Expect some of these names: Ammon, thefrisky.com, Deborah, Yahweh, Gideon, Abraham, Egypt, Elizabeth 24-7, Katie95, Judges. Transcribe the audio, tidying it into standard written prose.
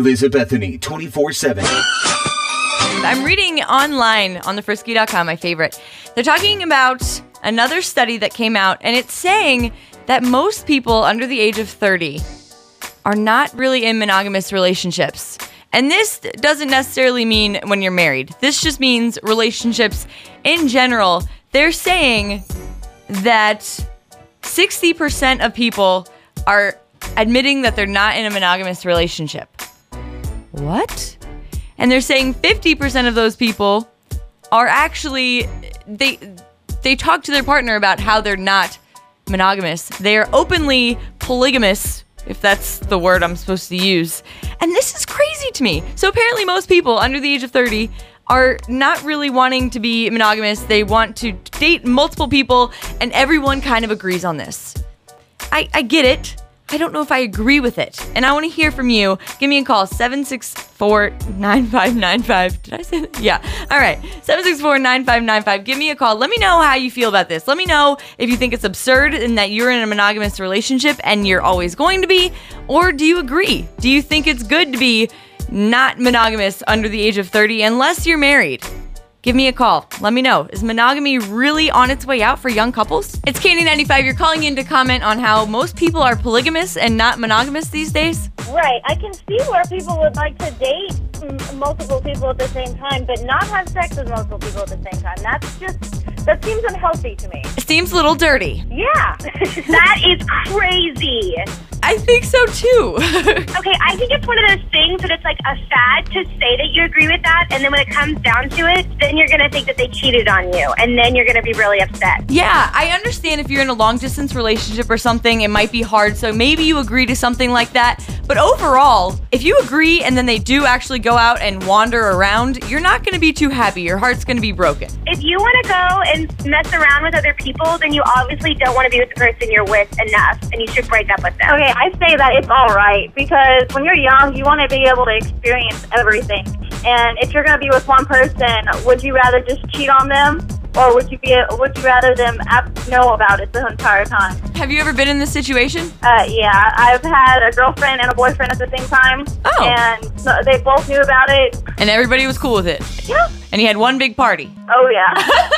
Elizabeth 24-7. I'm reading online on thefrisky.com, my favorite. They're talking about another study that came out, and it's saying that most people under the age of 30 are not really in monogamous relationships. And this doesn't necessarily mean when you're married. This just means relationships in general. They're saying that 60% of people are admitting that they're not in a monogamous relationship. What? And they're saying 50% of those people are actually, they talk to their partner about how they're not monogamous. They are openly polygamous, if that's the word I'm supposed to use. And this is crazy to me. So apparently most people under the age of 30 are not really wanting to be monogamous. They want to date multiple people, and everyone kind of agrees on this. I get it. I don't know if I agree with it. And I want to hear from you. Give me a call, 764-9595. Did I say that? Yeah. All right. 764-9595. Give me a call. Let me know how you feel about this. Let me know if you think it's absurd and that you're in a monogamous relationship and you're always going to be, or do you agree? Do you think it's good to be not monogamous under the age of 30 unless you're married? Give me a call. Let me know. Is monogamy really on its way out for young couples? It's Katie95. You're calling in to comment on how most people are polygamous and not monogamous these days. Right. I can see where people would like to date multiple people at the same time, but not have sex with multiple people at the same time. That seems unhealthy to me. It seems a little dirty. Yeah. That is crazy. I think so, too. Okay, I think it's one of those things that it's like a fad to say that you agree with that, and then when it comes down to it, then you're going to think that they cheated on you, and then you're going to be really upset. Yeah, I understand if you're in a long-distance relationship or something, it might be hard, so maybe you agree to something like that. But overall, if you agree and then they do actually go out and wander around, you're not going to be too happy. Your heart's going to be broken. If you want to go and mess around with other people, then you obviously don't want to be with the person you're with enough, and you should break up with them. Okay, I say that it's all right, because when you're young, you want to be able to experience everything. And if you're going to be with one person, would you rather just cheat on them? Or would you rather them know about it the entire time? Have you ever been in this situation? Yeah, I've had a girlfriend and a boyfriend at the same time. Oh. And so they both knew about it. And everybody was cool with it? Yeah. And you had one big party? Oh, yeah.